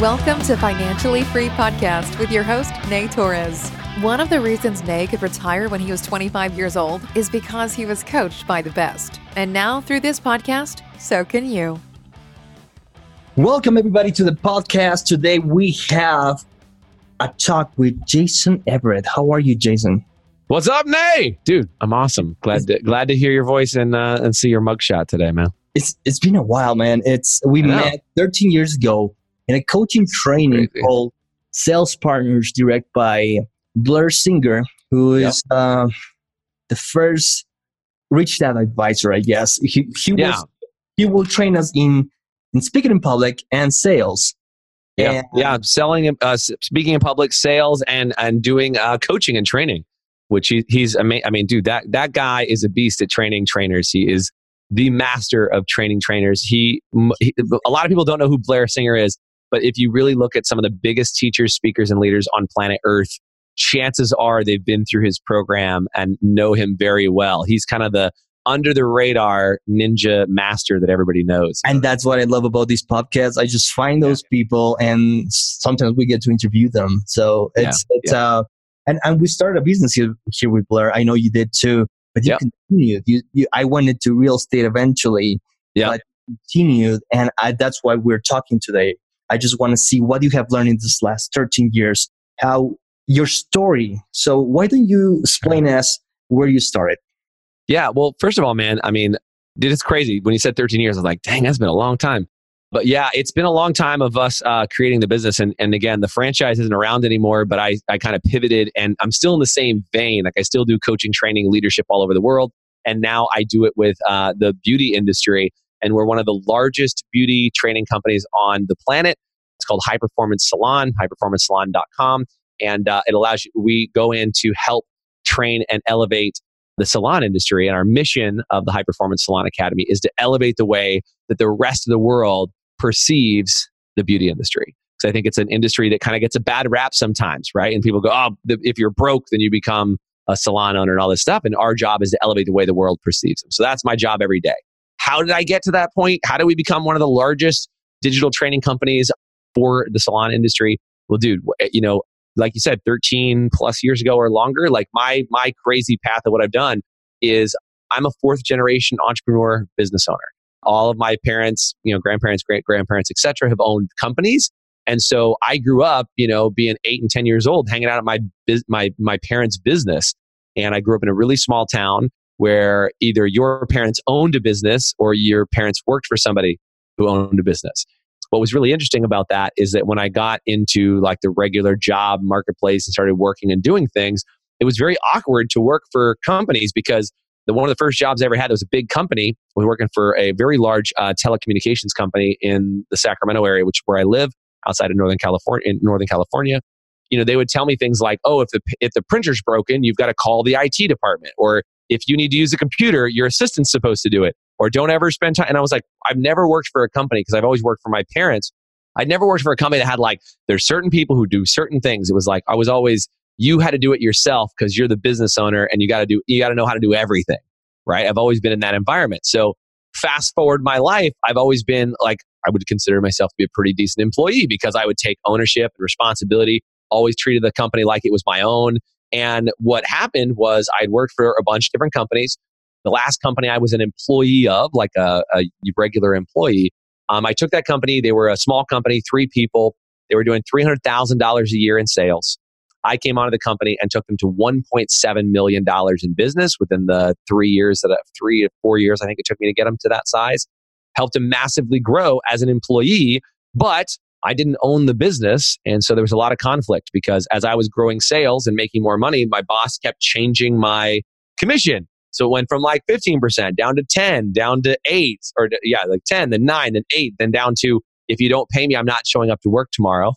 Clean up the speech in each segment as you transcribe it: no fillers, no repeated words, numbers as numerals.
Welcome to Financially Free Podcast with your host, Nay Torres. One of the reasons Nay could retire when he was 25 years old is because he was coached by the best. And now through this podcast, so can you. Welcome everybody to the podcast. Today we have a talk with Jason Everett. How are you, Jason? What's up, Nay? Dude, I'm awesome. Glad to hear your voice and see your mugshot today, man. It's been a while, man. We met 13 years ago. In a coaching training called Sales Partners Direct by Blair Singer, who is the first Rich Dad advisor, I guess. He will train us in speaking in public and sales. Yeah, speaking in public, sales, and doing coaching and training, which he's amazing. I mean, dude, that guy is a beast at training trainers. He is the master of training trainers. He a lot of people don't know who Blair Singer is. But if you really look at some of the biggest teachers, speakers, and leaders on planet Earth, chances are they've been through his program and know him very well. He's kind of the under-the-radar ninja master that everybody knows. And that's what I love about these podcasts. I just find those people, and sometimes we get to interview them. So and we started a business here with Blair. I know you did too, but you continued. I went into real estate eventually, but continued, and that's why we're talking today. I just want to see what you have learned in this last 13 years, how your story. So why don't you explain us where you started? Yeah, well, first of all, man, I mean, dude, it's crazy. When you said 13 years, I was like, dang, that's been a long time. But yeah, it's been a long time of us creating the business. And again, the franchise isn't around anymore, but I kind of pivoted and I'm still in the same vein. Like I still do coaching, training, leadership all over the world. And now I do it with the beauty industry. And we're one of the largest beauty training companies on the planet. It's called High Performance Salon, HighPerformanceSalon.com. And it allows you, we go in to help train and elevate the salon industry. And our mission of the High Performance Salon Academy is to elevate the way that the rest of the world perceives the beauty industry. Because I think it's an industry that kind of gets a bad rap sometimes, right? And people go, oh, if you're broke, then you become a salon owner and all this stuff. And our job is to elevate the way the world perceives them. So that's my job every day. How did I get to that point? How do we become one of the largest digital training companies for the salon industry? Well, dude, you know, like you said, 13 plus years ago or longer, like my crazy path of what I've done is I'm a fourth generation entrepreneur business owner. All of my parents, you know, grandparents, great-grandparents, et cetera, have owned companies. And so I grew up, you know, being 8 and 10 years old, hanging out at my parents' business. And I grew up in a really small town where either your parents owned a business or your parents worked for somebody who owned a business. What was really interesting about that is that when I got into like the regular job marketplace and started working and doing things, it was very awkward to work for companies because one of the first jobs I ever had was a big company. I was working for a very large telecommunications company in the Sacramento area, which is where I live, outside of Northern California. You know, they would tell me things like, "Oh, if the printer's broken, you've got to call the IT department," or "If you need to use a computer, your assistant's supposed to do it," or "Don't ever spend time." And I was like, I've never worked for a company because I've always worked for my parents. I'd never worked for a company that had like, there's certain people who do certain things. It was like, I was always, you had to do it yourself because you're the business owner and you got to know how to do everything, right? I've always been in that environment. So fast forward my life, I've always been like, I would consider myself to be a pretty decent employee because I would take ownership and responsibility, always treated the company like it was my own. And what happened was I'd worked for a bunch of different companies. The last company I was an employee of, like a regular employee, I took that company. They were a small company, 3 people. They were doing $300,000 a year in sales. I came onto the company and took them to $1.7 million in business within the 3 to 4 years, I think it took me to get them to that size. Helped them massively grow as an employee, but I didn't own the business. And so there was a lot of conflict because as I was growing sales and making more money, my boss kept changing my commission. So it went from like 15% down to 10, down to 8, or 10, then 9, then 8, then down to, if you don't pay me, I'm not showing up to work tomorrow.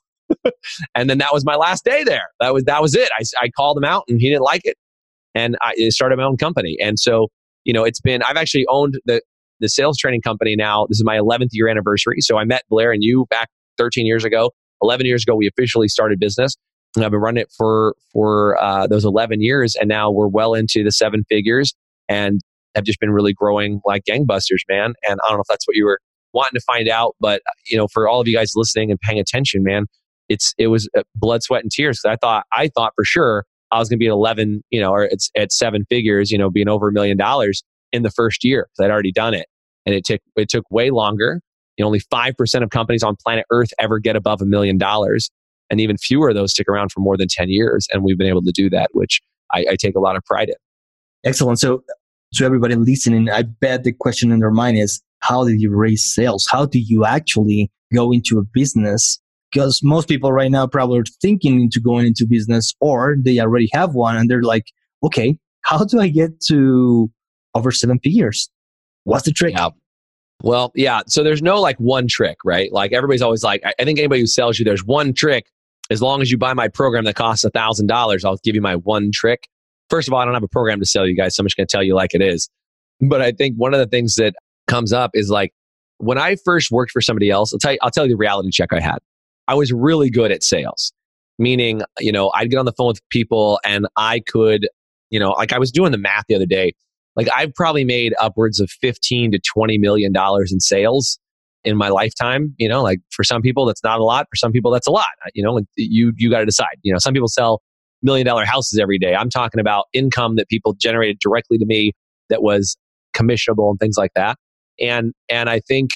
And then that was my last day there. That was it. I called him out and he didn't like it. And I started my own company. And so, you know, I've actually owned the sales training company now. This is my 11th year anniversary. So I met Blair and you back 13 years ago, 11 years ago, we officially started business. And I've been running it for those 11 years. And now we're well into the 7 figures and have just been really growing like gangbusters, man. And I don't know if that's what you were wanting to find out. But you know, for all of you guys listening and paying attention, man, it was blood, sweat, and tears. I thought for sure I was going to be at 11, you know, or it's at seven figures, you know, being over $1 million in the first year. I'd already done it, and it took way longer. You know, only 5% of companies on planet Earth ever get above $1 million, and even fewer of those stick around for more than 10 years. And we've been able to do that, which I take a lot of pride in. Excellent. So everybody listening, I bet the question in their mind is, how did you raise sales? How do you actually go into a business? Because most people right now probably are thinking into going into business, or they already have one, and they're like, okay, how do I get to over 7 figures? What's the trick? Yeah. Well, yeah. So there's no like one trick, right? Like everybody's always like, I think anybody who sells you there's one trick. As long as you buy my program that costs $1,000, I'll give you my one trick. First of all, I don't have a program to sell you guys, so I'm just going to tell you like it is. But I think one of the things that comes up is like, when I first worked for somebody else, I'll tell you the reality check I had. I was really good at sales, meaning, you know, I'd get on the phone with people and I could, you know, like I was doing the math the other day, like I've probably made upwards of $15 to $20 million in sales in my lifetime. You know, like for some people, that's not a lot. For some people, that's a lot. You know, like you got to decide. You know, some people sell $1 million houses every day. I'm talking about income that people generated directly to me that was commissionable and things like that. And I think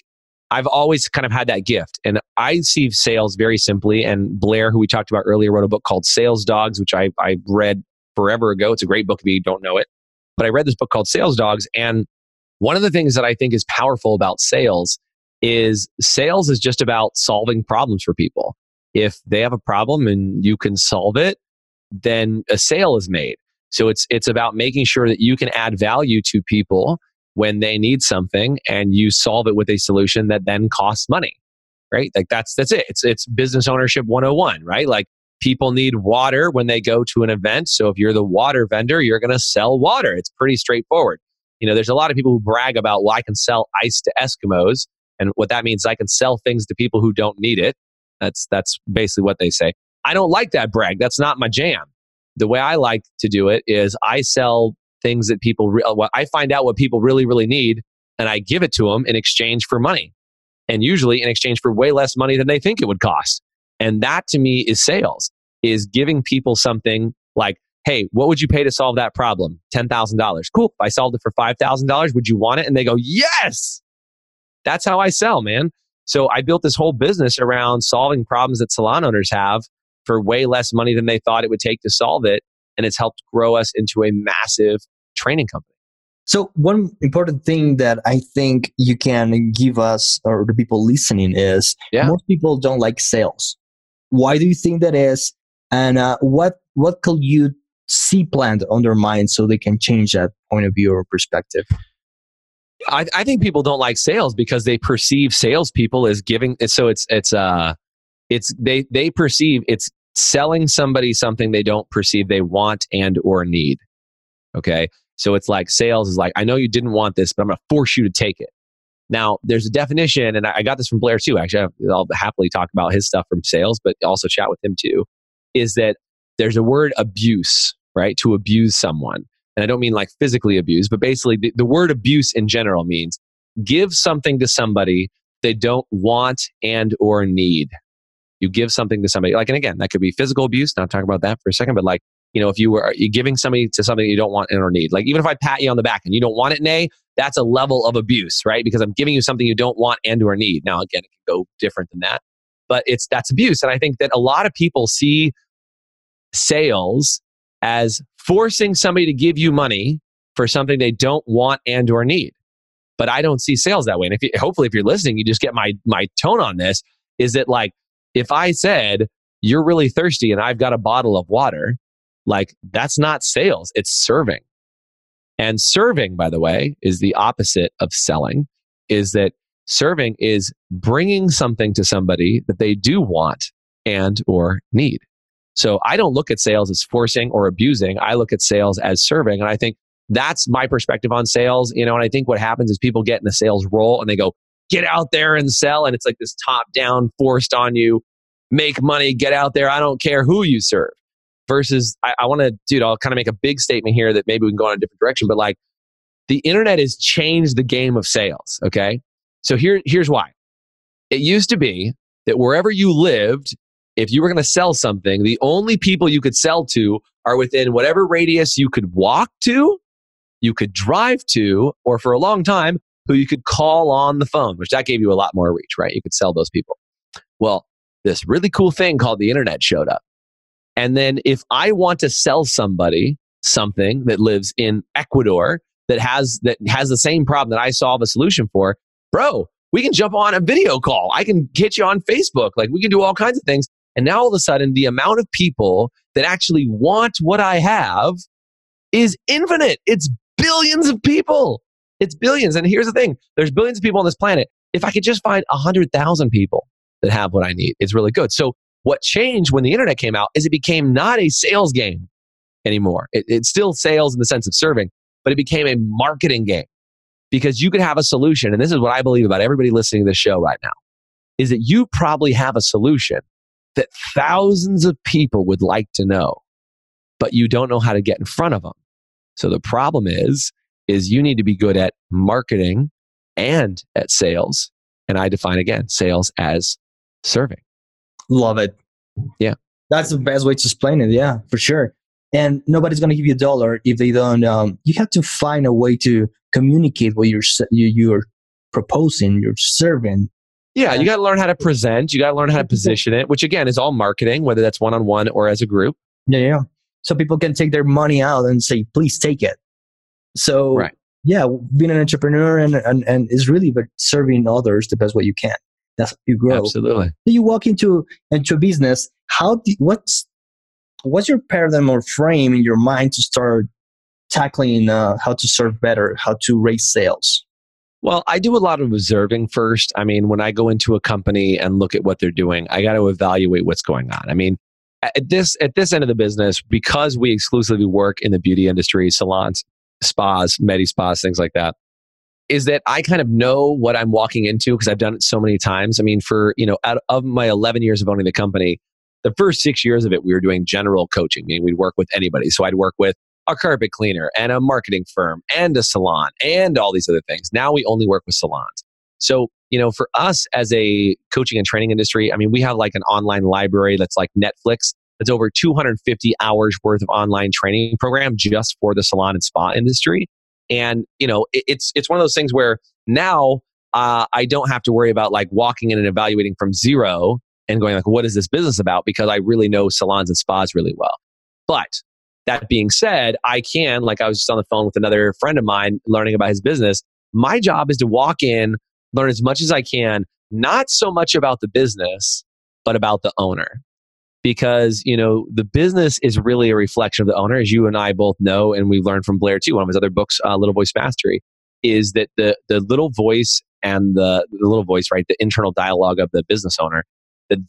I've always kind of had that gift. And I see sales very simply. And Blair, who we talked about earlier, wrote a book called Sales Dogs, which I read forever ago. It's a great book if you don't know it. But I read this book called Sales Dogs. And one of the things that I think is powerful about sales is just about solving problems for people. If they have a problem and you can solve it, then a sale is made. So it's about making sure that you can add value to people when they need something, and you solve it with a solution that then costs money, right? Like that's it. It's business ownership 101, right? Like people need water when they go to an event. So if you're the water vendor, you're going to sell water. It's pretty straightforward. You know, there's a lot of people who brag about, well, I can sell ice to Eskimos. And what that means is I can sell things to people who don't need it. That's basically what they say. I don't like that brag. That's not my jam. The way I like to do it is I sell things that I find out what people really, really need, and I give it to them in exchange for money. And usually in exchange for way less money than they think it would cost. And that to me is sales, is giving people something like, hey, what would you pay to solve that problem? $10,000. Cool. I solved it for $5,000. Would you want it? And they go, yes! That's how I sell, man. So I built this whole business around solving problems that salon owners have for way less money than they thought it would take to solve it. And it's helped grow us into a massive training company. So one important thing that I think you can give us or the people listening is most people don't like sales. Why do you think that is? And what could you see planned on their mind so they can change that point of view or perspective? I think people don't like sales because they perceive salespeople as giving. So they perceive it's selling somebody something they don't perceive they want and or need. Okay. So it's like sales is like, I know you didn't want this, but I'm going to force you to take it. Now there's a definition, and I got this from Blair too. Actually, I'll happily talk about his stuff from sales, but also chat with him too, is that there's a word abuse, right? To abuse someone. And I don't mean like physically abuse, but basically the word abuse in general means give something to somebody they don't want and or need. You give something to somebody, like, and again, that could be physical abuse. Not talking about that for a second, but like, you know, if you're giving somebody to something you don't want and or need, like even if I pat you on the back and you don't want it, Nay, that's a level of abuse, right? Because I'm giving you something you don't want and or need. Now, again, it can go different than that, but that's abuse. And I think that a lot of people see sales as forcing somebody to give you money for something they don't want and or need. But I don't see sales that way. And hopefully if you're listening, you just get my tone on this, is that like, if I said, you're really thirsty and I've got a bottle of water, like that's not sales, it's serving. And serving, by the way, is the opposite of selling, is that serving is bringing something to somebody that they do want and or need. So I don't look at sales as forcing or abusing. I look at sales as serving. And I think that's my perspective on sales. You know, and I think what happens is people get in a sales role and they go, get out there and sell. And it's like this top down forced on you, make money, get out there. I don't care who you serve. Versus, I'll kind of make a big statement here that maybe we can go in a different direction, but like the internet has changed the game of sales. Okay. So here's why. It used to be that wherever you lived, if you were going to sell something, the only people you could sell to are within whatever radius you could walk to, you could drive to, or for a long time, who you could call on the phone, which that gave you a lot more reach, right? You could sell those people. Well, this really cool thing called the internet showed up. And then if I want to sell somebody something that lives in Ecuador that has the same problem that I solve a solution for, bro, we can jump on a video call. I can get you on Facebook. Like, we can do all kinds of things. And now all of a sudden, the amount of people that actually want what I have is infinite. It's billions of people. It's billions. And here's the thing. There's billions of people on this planet. If I could just find 100,000 people that have what I need, it's really good. So what changed when the internet came out is it became not a sales game anymore. It's still sales in the sense of serving, but it became a marketing game. Because you could have a solution, and this is what I believe about everybody listening to this show right now, is that you probably have a solution that thousands of people would like to know, but you don't know how to get in front of them. So the problem is you need to be good at marketing and at sales. And I define, again, sales as serving. Love it. Yeah. That's the best way to explain it. Yeah, for sure. And nobody's going to give you a dollar if they don't. You have to find a way to communicate what you're proposing, you're serving. Yeah, you got to learn how to present. You got to learn how to position it, which again is all marketing, whether that's one-on-one or as a group. Yeah. So people can take their money out and say, "Please take it." So right. Yeah, being an entrepreneur and is really but serving others the best way you can. That's how you grow. Absolutely. So you walk into a business. What's your paradigm or frame in your mind to start tackling how to serve better, how to raise sales? Well, I do a lot of observing first. I mean, when I go into a company and look at what they're doing, I got to evaluate what's going on. I mean, at this end of the business, because we exclusively work in the beauty industry, salons, spas, medi spas, things like that, is that I kind of know what I'm walking into because I've done it so many times. I mean, out of my 11 years of owning the company, the first 6 years of it, we were doing general coaching, meaning we'd work with anybody. So I'd work with a carpet cleaner and a marketing firm and a salon and all these other things. Now we only work with salons. So, for us as a coaching and training industry, I mean, we have like an online library that's like Netflix. That's over 250 hours worth of online training program just for the salon and spa industry. And, it's one of those things where now I don't have to worry about like walking in and evaluating from zero and going like, what is this business about? Because I really know salons and spas really well. But that being said, I can, like I was just on the phone with another friend of mine learning about his business. My job is to walk in, learn as much as I can, not so much about the business, but about the owner. Because, the business is really a reflection of the owner, as you and I both know, and we've learned from Blair too, one of his other books, Little Voice Mastery, is that the little voice and the little voice, right? The internal dialogue of the business owner,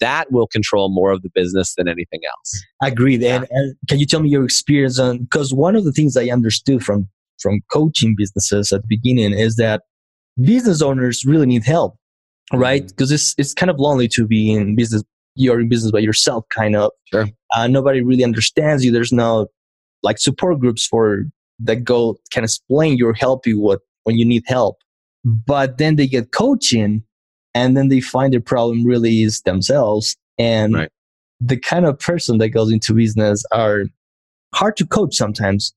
that will control more of the business than anything else. Agreed. Yeah. And can you tell me your experience on, because one of the things I understood from coaching businesses at the beginning is that business owners really need help, right? Because it's kind of lonely to be in business. You're in business by yourself, kind of. Sure. Nobody really understands you. There's no like support groups that can explain you or help you when you need help. But then they get coaching. And then they find their problem really is themselves. And right. The kind of person that goes into business are hard to coach sometimes.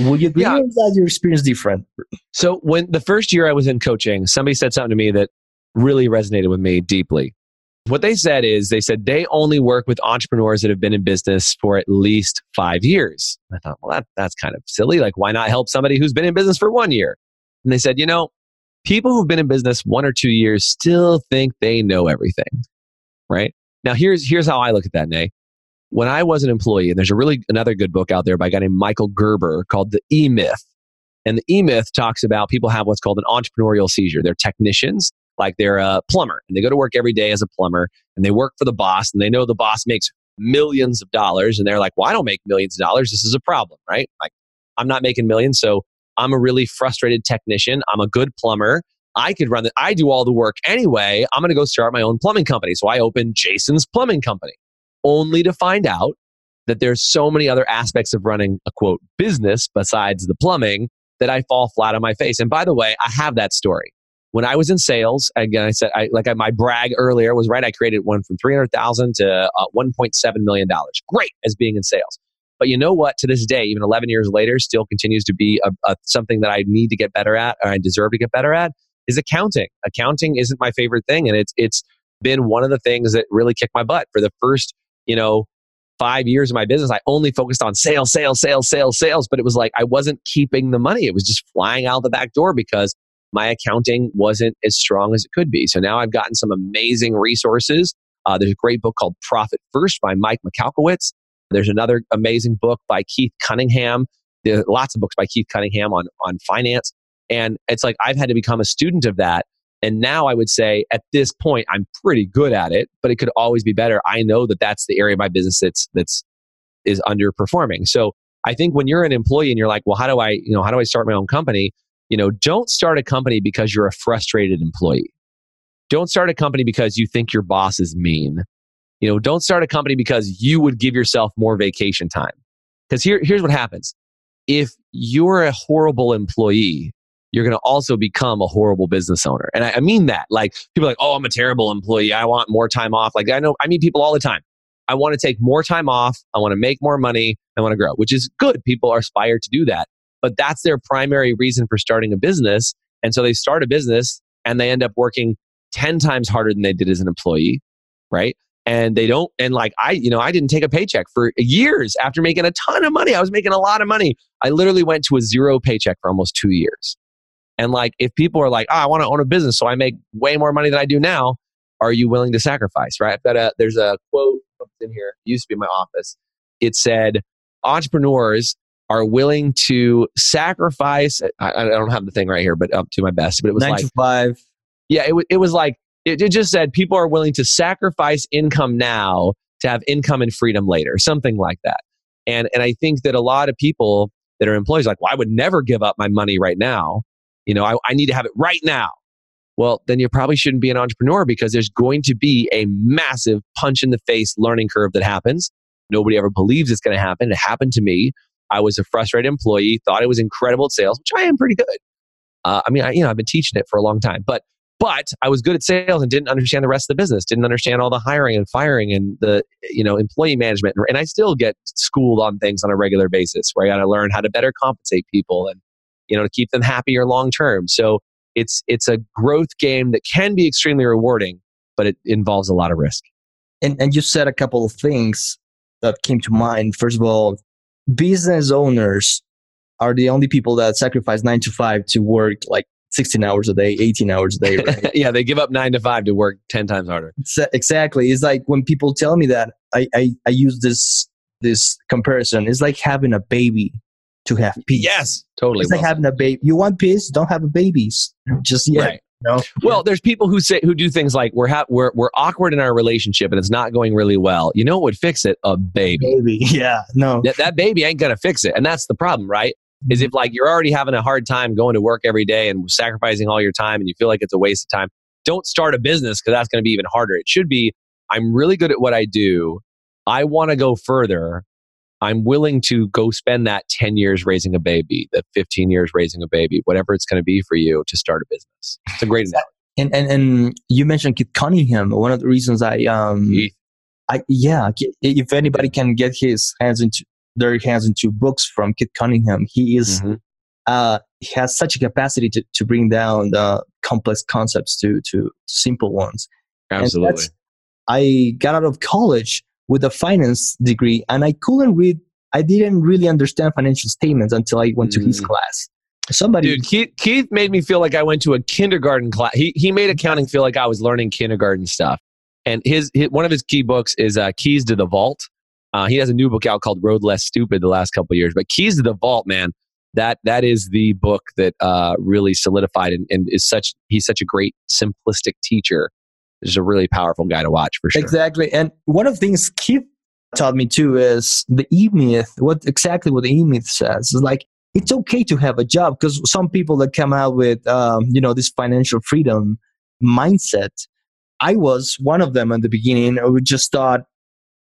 Would you agree with that? Your experience different? So when the first year I was in coaching, somebody said something to me that really resonated with me deeply. What they said is they only work with entrepreneurs that have been in business for at least 5 years. I thought, well, that's kind of silly. Like, why not help somebody who's been in business for 1 year? And they said, people who've been in business 1 or 2 years still think they know everything, right? Now, here's how I look at that, Nay. When I was an employee, and there's another good book out there by a guy named Michael Gerber called The E-Myth. And The E-Myth talks about people have what's called an entrepreneurial seizure. They're technicians, like they're a plumber. And they go to work every day as a plumber. And they work for the boss. And they know the boss makes millions of dollars. And they're like, well, I don't make millions of dollars. This is a problem, right? Like, I'm not making millions, so I'm a really frustrated technician. I'm a good plumber. I do all the work anyway. I'm going to go start my own plumbing company. So I opened Jason's Plumbing Company, only to find out that there's so many other aspects of running a quote business besides the plumbing that I fall flat on my face. And by the way, I have that story. When I was in sales, again, I said, my brag earlier was right. I created one from $300,000 to $1.7 million. Great as being in sales. But you know what? To this day, even 11 years later, still continues to be something that I need to get better at, or I deserve to get better at, is accounting. Accounting isn't my favorite thing. And it's been one of the things that really kicked my butt. For the first, 5 years of my business, I only focused on sales. But it was like, I wasn't keeping the money. It was just flying out the back door because my accounting wasn't as strong as it could be. So now I've gotten some amazing resources. There's a great book called Profit First by Mike Michalkiewicz. There's another amazing book by Keith Cunningham. There are lots of books by Keith Cunningham on finance. And it's like, I've had to become a student of that. And now I would say at this point, I'm pretty good at it, but it could always be better. I know that that's the area of my business that is underperforming. So I think when you're an employee and you're like, well, how do I start my own company? Don't start a company because you're a frustrated employee. Don't start a company because you think your boss is mean. Don't start a company because you would give yourself more vacation time. Because here's what happens. If you're a horrible employee, you're going to also become a horrible business owner. And I mean that. Like, people are like, oh, I'm a terrible employee. I want more time off. Like, I meet people all the time. I want to take more time off. I want to make more money. I want to grow, which is good. People are aspired to do that. But that's their primary reason for starting a business. And so they start a business and they end up working 10 times harder than they did as an employee, right? And they don't, and like I didn't take a paycheck for years after making a ton of money. I was making a lot of money. I literally went to a zero paycheck for almost 2 years. And like, if people are like, oh, I want to own a business so I make way more money than I do now, are you willing to sacrifice, right? There's a quote in here, it used to be in my office. It said, entrepreneurs are willing to sacrifice. I don't have the thing right here, but I'll do my best. But it was 9 to 5. Yeah, it was like, it just said people are willing to sacrifice income now to have income and freedom later, something like that. And I think that a lot of people that are employees are like, well, I would never give up my money right now. I need to have it right now. Well, then you probably shouldn't be an entrepreneur, because there's going to be a massive punch in the face learning curve that happens. Nobody ever believes it's going to happen. It happened to me. I was a frustrated employee, thought it was incredible at sales, which I am pretty good. I've been teaching it for a long time, But I was good at sales and didn't understand the rest of the business, didn't understand all the hiring and firing and the employee management. And I still get schooled on things on a regular basis, where I got to learn how to better compensate people and to keep them happier long term. So it's a growth game that can be extremely rewarding, but it involves a lot of risk. And you said a couple of things that came to mind. First of all, business owners are the only people that sacrifice 9 to 5 to work like 16 hours a day, 18 hours a day. Right? Yeah, they give up 9 to 5 to work 10 times harder. Exactly. It's like when people tell me that, I use this comparison. It's like having a baby to have peace. Yes, totally. It's like having a baby. You want peace? Don't have a baby. Just yet. Right. No. Well, there's people who do things like we're awkward in our relationship and it's not going really well. You know what would fix it? A baby. Yeah. No. That baby ain't gonna fix it, and that's the problem, right? Is if like you're already having a hard time going to work every day and sacrificing all your time and you feel like it's a waste of time, don't start a business, because that's going to be even harder. It should be, I'm really good at what I do. I want to go further. I'm willing to go spend that 10 years raising a baby, the 15 years raising a baby, whatever it's going to be for you to start a business. It's a great example. And you mentioned Keith Cunningham. One of the reasons if anybody can get their hands into books from Keith Cunningham. He has such a capacity to bring down the complex concepts to simple ones. Absolutely. I got out of college with a finance degree, and I didn't really understand financial statements until I went to his class. Keith made me feel like I went to a kindergarten class. He made accounting feel like I was learning kindergarten stuff. And his one of his key books is Keys to the Vault. He has a new book out called Road Less Stupid the last couple of years. But Keys to the Vault, man, that is the book that really solidified and is he's such a great simplistic teacher. He's a really powerful guy to watch for sure. Exactly. And one of the things Keith taught me too is the E-Myth, what the E-Myth says. It's like, it's okay to have a job, because some people that come out with this financial freedom mindset, I was one of them at the beginning. I would just thought,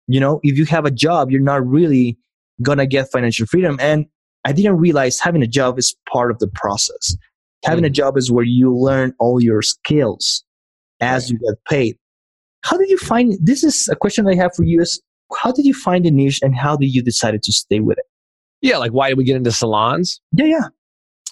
if you have a job, you're not really going to get financial freedom. And I didn't realize having a job is part of the process. Having a job is where you learn all your skills as you get paid. How did you find, this is a question I have for you, is how did you find the niche and how did you decide to stay with it? Yeah, like why did we get into salons? Yeah.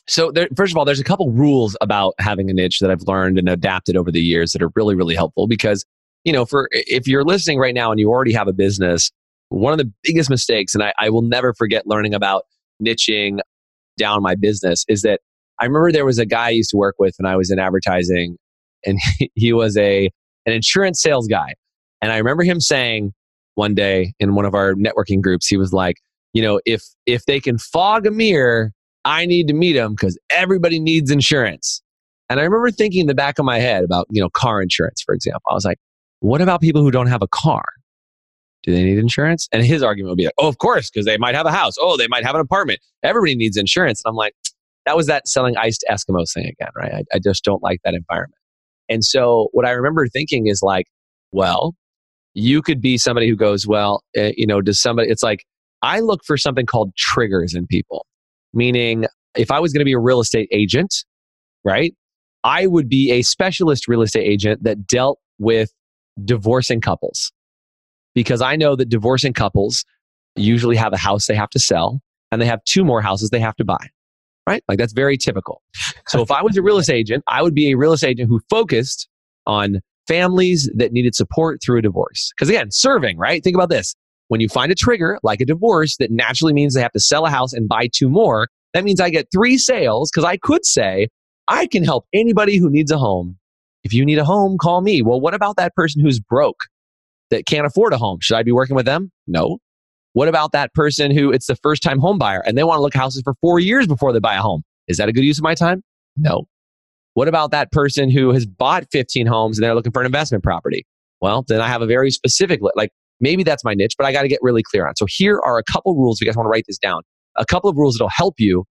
So there, first of all, there's a couple rules about having a niche that I've learned and adapted over the years that are really, really helpful because, you know, for if you're listening right now and you already have a business, one of the biggest mistakes, and I will never forget learning about niching down my business, is that I remember there was a guy I used to work with when I was in advertising, and he was an insurance sales guy. And I remember him saying one day in one of our networking groups, he was like, you know, if they can fog a mirror, I need to meet them because everybody needs insurance. And I remember thinking in the back of my head about, you know, car insurance, for example. I was like, what about people who don't have a car? Do they need insurance? And his argument would be like, oh, of course, because they might have a house. Oh, they might have an apartment. Everybody needs insurance. And I'm like, that was that selling ice to Eskimos thing again, right? I just don't like that environment. And so what I remember thinking is like, well, you could be somebody who goes, well, you know, does somebody, it's like, I look for something called triggers in people. Meaning, if I was going to be a real estate agent, right, I would be a specialist real estate agent that dealt with divorcing couples. Because I know that divorcing couples usually have a house they have to sell and they have two more houses they have to buy, right? Like that's very typical. So if I was a real estate agent, I would be a real estate agent who focused on families that needed support through a divorce. Because again, serving, right? Think about this. When you find a trigger, like a divorce, that naturally means they have to sell a house and buy two more. That means I get three sales because I could say, I can help anybody who needs a home. If you need a home, call me. Well, what about that person who's broke that can't afford a home? Should I be working with them? No. What about that person who it's the first time home buyer and they want to look at houses for 4 years before they buy a home? Is that a good use of my time? No. What about that person who has bought 15 homes and they're looking for an investment property? Well, then I have a very specific, like, maybe that's my niche, but I got to get really clear on. So here are a couple rules. If you guys want to write this down, a couple of rules that'll help you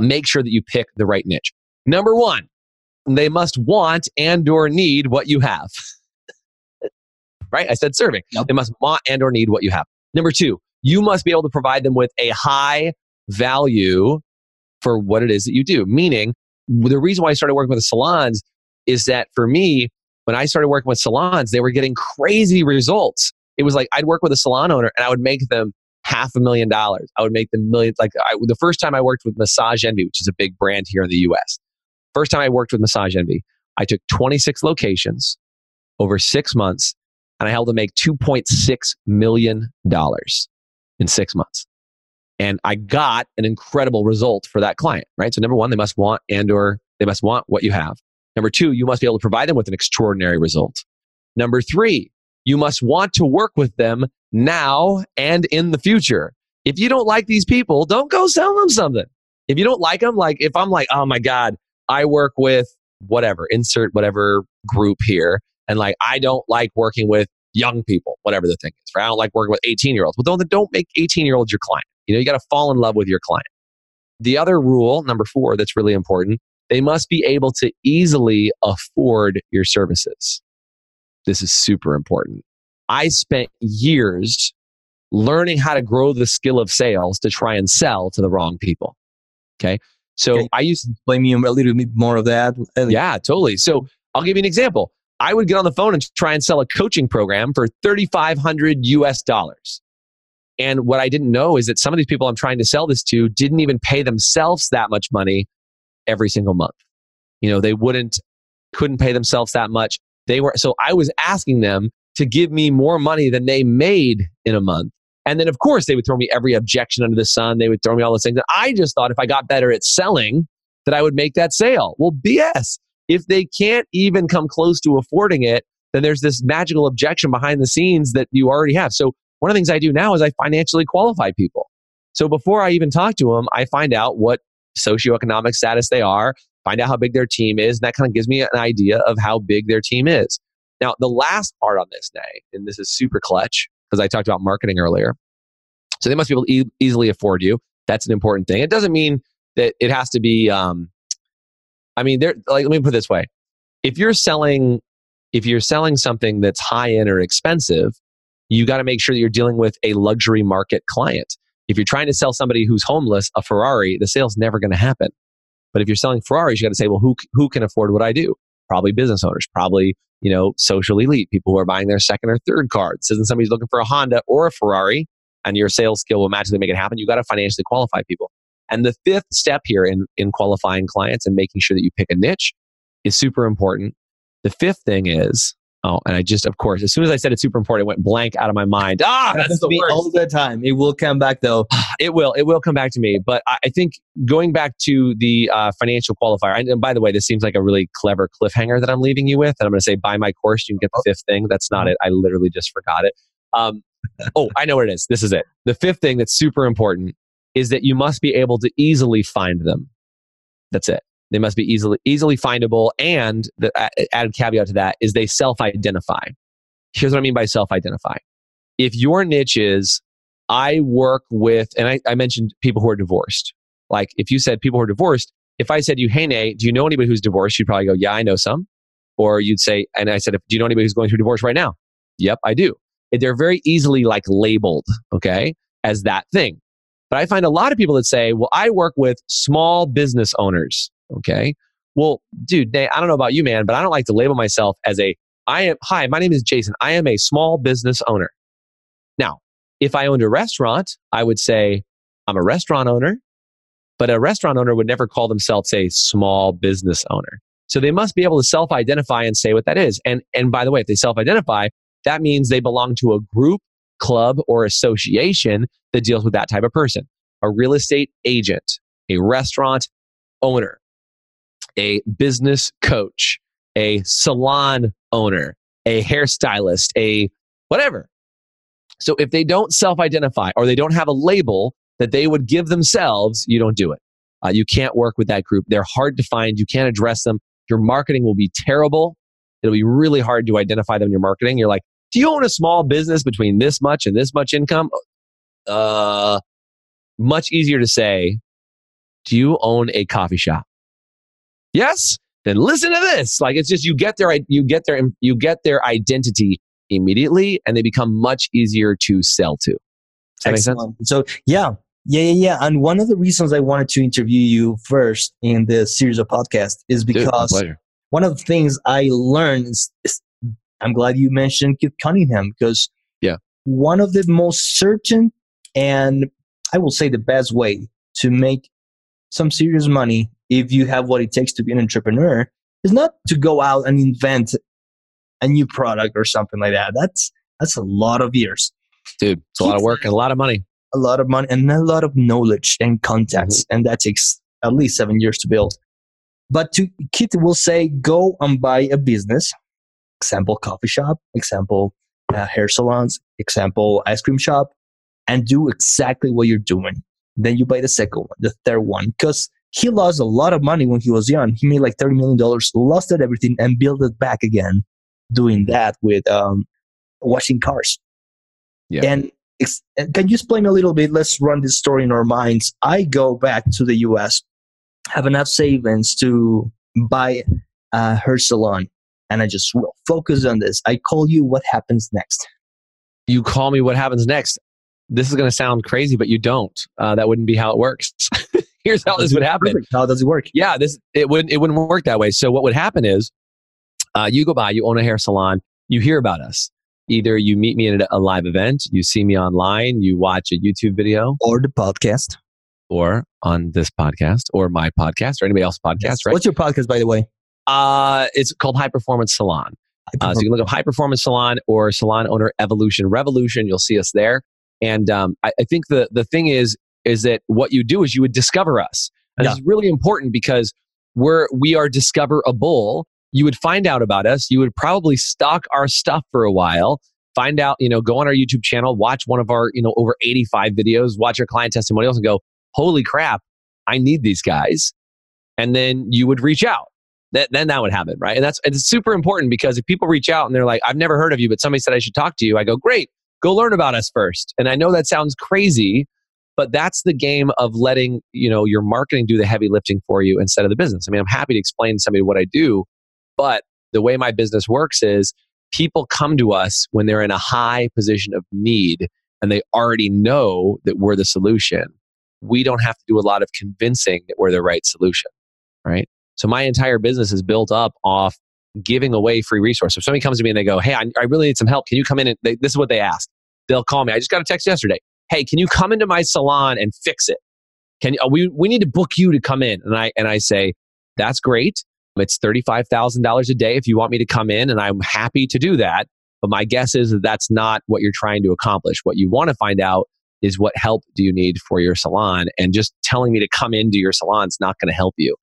make sure that you pick the right niche. Number one, they must want and or need what you have. Right? I said serving. Yep. They must want and or need what you have. Number two, you must be able to provide them with a high value for what it is that you do. Meaning, the reason why I started working with the salons is that for me, when I started working with salons, they were getting crazy results. It was like I'd work with a salon owner and I would make them $500,000. I would make them millions. Like the first time I worked with Massage Envy, which is a big brand here in the US. First time I worked with Massage Envy, I took 26 locations over 6 months and I helped them make $2.6 million in 6 months. And I got an incredible result for that client, right? So number one, they must want and or they must want what you have. Number two, you must be able to provide them with an extraordinary result. Number three, you must want to work with them now and in the future. If you don't like these people, don't go sell them something. If you don't like them, like if I'm like, oh my God, I work with whatever, insert whatever group here. And like, I don't like working with young people, whatever the thing is. Right? I don't like working with 18-year-olds. Well, don't make 18-year-olds your client. You know, you got to fall in love with your client. The other rule, number four, that's really important, they must be able to easily afford your services. This is super important. I spent years learning how to grow the skill of sales to try and sell to the wrong people. Okay. So I used to blame you a little bit more of that. Yeah, totally. So I'll give you an example. I would get on the phone and try and sell a coaching program for $3,500 US. And what I didn't know is that some of these people I'm trying to sell this to didn't even pay themselves that much money every single month. You know, they couldn't pay themselves that much. So I was asking them to give me more money than they made in a month. And then, of course, they would throw me every objection under the sun. They would throw me all those things. And I just thought if I got better at selling, that I would make that sale. Well, BS. If they can't even come close to affording it, then there's this magical objection behind the scenes that you already have. So one of the things I do now is I financially qualify people. So before I even talk to them, I find out what socioeconomic status they are, find out how big their team is, and that kind of gives me an idea of how big their team is. Now, the last part on this, Nay, and this is super clutch because I talked about marketing earlier. So they must be able to easily afford you. That's an important thing. It doesn't mean that it has to be. Let me put it this way: if you're selling something that's high end or expensive, you got to make sure that you're dealing with a luxury market client. If you're trying to sell somebody who's homeless a Ferrari, the sale's never going to happen. But if you're selling Ferraris, you got to say, well, who can afford what I do? Probably business owners, probably, you know, social elite, people who are buying their second or third car. This isn't somebody who's looking for a Honda or a Ferrari, and your sales skill will magically make it happen. You got to financially qualify people. And the fifth step here in qualifying clients and making sure that you pick a niche is super important. The fifth thing is, of course, as soon as I said it's super important, it went blank out of my mind. That's the worst. All the time. It will come back though. It will come back to me. But I think going back to the financial qualifier, and by the way, this seems like a really clever cliffhanger that I'm leaving you with. And I'm going to say, buy my course, you can get the fifth thing. That's not it. I literally just forgot it. I know what it is. This is it. The fifth thing that's super important is that you must be able to easily find them. That's it. They must be easily findable. And the added caveat to that is they self-identify. Here's what I mean by self-identify. If your niche is, I work with, and I mentioned people who are divorced. Like if you said people who are divorced, if I said to you, hey, Nay, do you know anybody who's divorced? You'd probably go, yeah, I know some. Or you'd say, and I said, do you know anybody who's going through divorce right now? Yep, I do. They're very easily like labeled, okay, as that thing. But I find a lot of people that say, well, I work with small business owners. Okay. Well, dude, Nay, I don't know about you, man, but I don't like to label myself as hi, my name is Jason. I am a small business owner. Now, if I owned a restaurant, I would say I'm a restaurant owner, but a restaurant owner would never call themselves a small business owner. So they must be able to self-identify and say what that is. And by the way, if they self-identify, that means they belong to a group, club, or association that deals with that type of person. A real estate agent, a restaurant owner, a business coach, a salon owner, a hairstylist, a whatever. So if they don't self-identify or they don't have a label that they would give themselves, you don't do it. You can't work with that group. They're hard to find. You can't address them. Your marketing will be terrible. It'll be really hard to identify them in your marketing. You're like, do you own a small business between this much and this much income? Much easier to say, do you own a coffee shop? Yes? Then listen to this. Like it's just you get their identity immediately, and they become much easier to sell to. Does that make sense? So yeah. And one of the reasons I wanted to interview you first in this series of podcasts is because one of the things I learned is I'm glad you mentioned Keith Cunningham, because one of the most certain and I will say the best way to make some serious money if you have what it takes to be an entrepreneur is not to go out and invent a new product or something like that. That's a lot of years. Dude, it's a lot of work and a lot of money. A lot of money and a lot of knowledge and contacts. Mm-hmm. And that takes at least 7 years to build. But Keith will say, go and buy a business. Example, coffee shop. Example, hair salons. Example, ice cream shop. And do exactly what you're doing. Then you buy the second one, the third one. Because he lost a lot of money when he was young. He made like $30 million, lost it everything, and built it back again doing that with washing cars. Yeah. And can you explain a little bit? Let's run this story in our minds. I go back to the US, have enough savings to buy a hair salon, and I just will focus on this. I call you, what happens next? You call me, what happens next? This is going to sound crazy, but you don't. That wouldn't be how it works. Here's how this would happen. Perfect. How does it work? Yeah, it wouldn't work that way. So what would happen is, you go by, you own a hair salon, you hear about us. Either you meet me at a live event, you see me online, you watch a YouTube video, or the podcast, or on this podcast, or my podcast, or anybody else's podcast. Yes. Right? What's your podcast, by the way? It's called High Performance Salon. So you can look up High Performance Salon or Salon Owner Evolution Revolution. You'll see us there. And I think the thing is that what you do is you would discover us. And this is really important because we are discoverable. You would find out about us. You would probably stalk our stuff for a while. Find out, go on our YouTube channel, watch one of our, over 85 videos, watch our client testimonials and go, holy crap, I need these guys. And then you would reach out. Then that would happen, right? And it's super important because if people reach out and they're like, I've never heard of you, but somebody said I should talk to you. I go, great, go learn about us first. And I know that sounds crazy, but that's the game of letting your marketing do the heavy lifting for you instead of the business. I mean, I'm happy to explain to somebody what I do, but the way my business works is people come to us when they're in a high position of need and they already know that we're the solution. We don't have to do a lot of convincing that we're the right solution. right? So my entire business is built up off giving away free resources. If somebody comes to me and they go, hey, I really need some help. Can you come in? And this is what they ask. They'll call me. I just got a text yesterday. Hey, can you come into my salon and fix it? We need to book you to come in. And I say, that's great. It's $35,000 a day if you want me to come in, and I'm happy to do that. But my guess is that that's not what you're trying to accomplish. What you want to find out is what help do you need for your salon? And just telling me to come into your salon is not going to help you.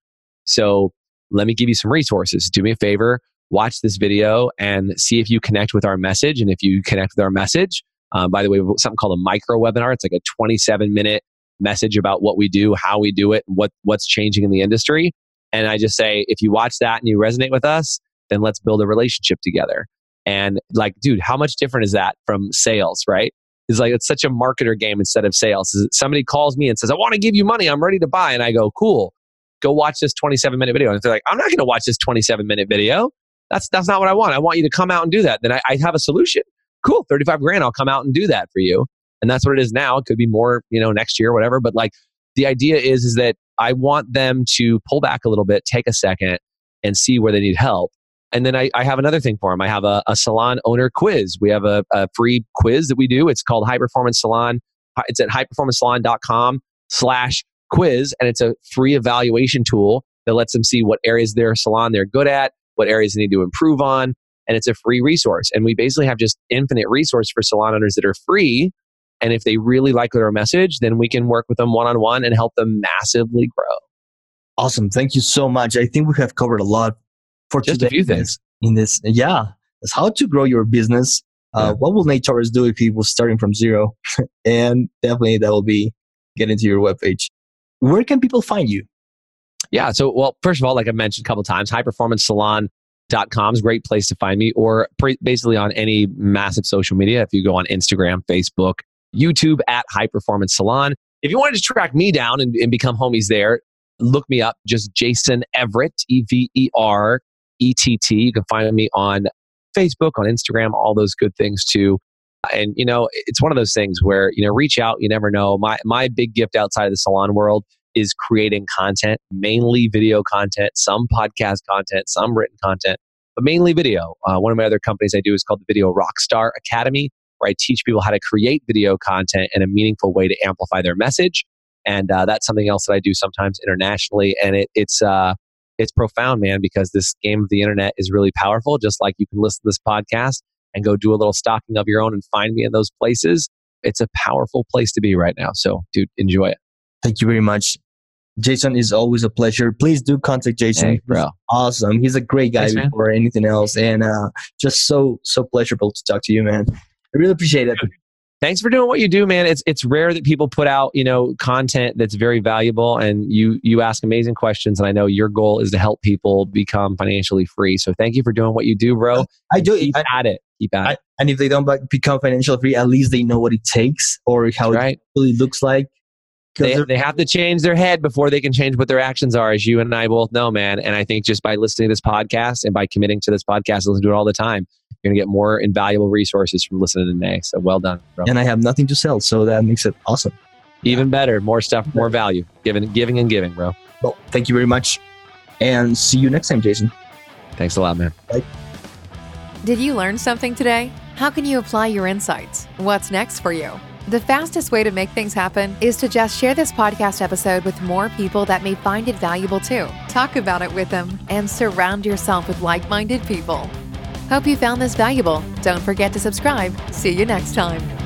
So let me give you some resources. Do me a favor, watch this video and see if you connect with our message. And if you connect with our message, by the way, we have something called a micro webinar. It's like a 27-minute message about what we do, how we do it, and what's changing in the industry. And I just say, if you watch that and you resonate with us, then let's build a relationship together. And like, dude, how much different is that from sales, right? It's like, it's such a marketer game instead of sales. Somebody calls me and says, I want to give you money. I'm ready to buy. And I go, cool. Go watch this 27-minute video. And if they're like, I'm not going to watch this 27-minute video. That's not what I want. I want you to come out and do that. Then I have a solution. Cool, $35,000. I'll come out and do that for you. And that's what it is now. It could be more, next year, whatever. But like, the idea is that I want them to pull back a little bit, take a second, and see where they need help. And then I have another thing for them. I have a salon owner quiz. We have a free quiz that we do. It's called High Performance Salon. It's at HighPerformanceSalon.com/quiz, and it's a free evaluation tool that lets them see what areas of their salon they're good at, what areas they need to improve on, and it's a free resource. And we basically have just infinite resource for salon owners that are free. And if they really like our message, then we can work with them one-on-one and help them massively grow. Awesome. Thank you so much. I think we have covered a lot for just today. Just a few things. Yeah. It's how to grow your business. What will Nay Torres do if he was starting from zero? And definitely that will be getting to your webpage. Where can people find you? Yeah. So, well, first of all, like I mentioned a couple of times, HighPerformanceSalon.com is a great place to find me, or basically on any massive social media. If you go on Instagram, Facebook, YouTube at High Performance Salon. If you wanted to track me down and become homies there, look me up. Just Jason Everett, EVERETT. You can find me on Facebook, on Instagram, all those good things too. And it's one of those things where reach out. You never know. My big gift outside of the salon world is creating content, mainly video content, some podcast content, some written content, but mainly video. One of my other companies I do is called the Video Rockstar Academy, where I teach people how to create video content in a meaningful way to amplify their message. And that's something else that I do sometimes internationally. And it's profound, man, because this game of the internet is really powerful. Just like you can listen to this podcast and go do a little stalking of your own and find me in those places. It's a powerful place to be right now. So, dude, enjoy it. Thank you very much. Jason, is always a pleasure. Please do contact Jason. Hey, bro. Awesome. He's a great guy. Thanks, before anything else. And just so pleasurable to talk to you, man. I really appreciate it. Thanks for doing what you do, man. It's rare that people put out, content that's very valuable, and you ask amazing questions, and I know your goal is to help people become financially free. So thank you for doing what you do, bro. Keep at it. And if they don't become financially free, at least they know what it takes or how it really looks like. They have to change their head before they can change what their actions are, as you and I both know, man. And I think just by listening to this podcast and by committing to this podcast, listen to it all the time, you're going to get more invaluable resources from listening to Nay. So well done, bro. And I have nothing to sell, so that makes it awesome. Even better. More stuff, more value. Giving, bro. Well, thank you very much. And see you next time, Jason. Thanks a lot, man. Bye. Did you learn something today? How can you apply your insights? What's next for you? The fastest way to make things happen is to just share this podcast episode with more people that may find it valuable too. Talk about it with them and surround yourself with like-minded people. Hope you found this valuable. Don't forget to subscribe. See you next time.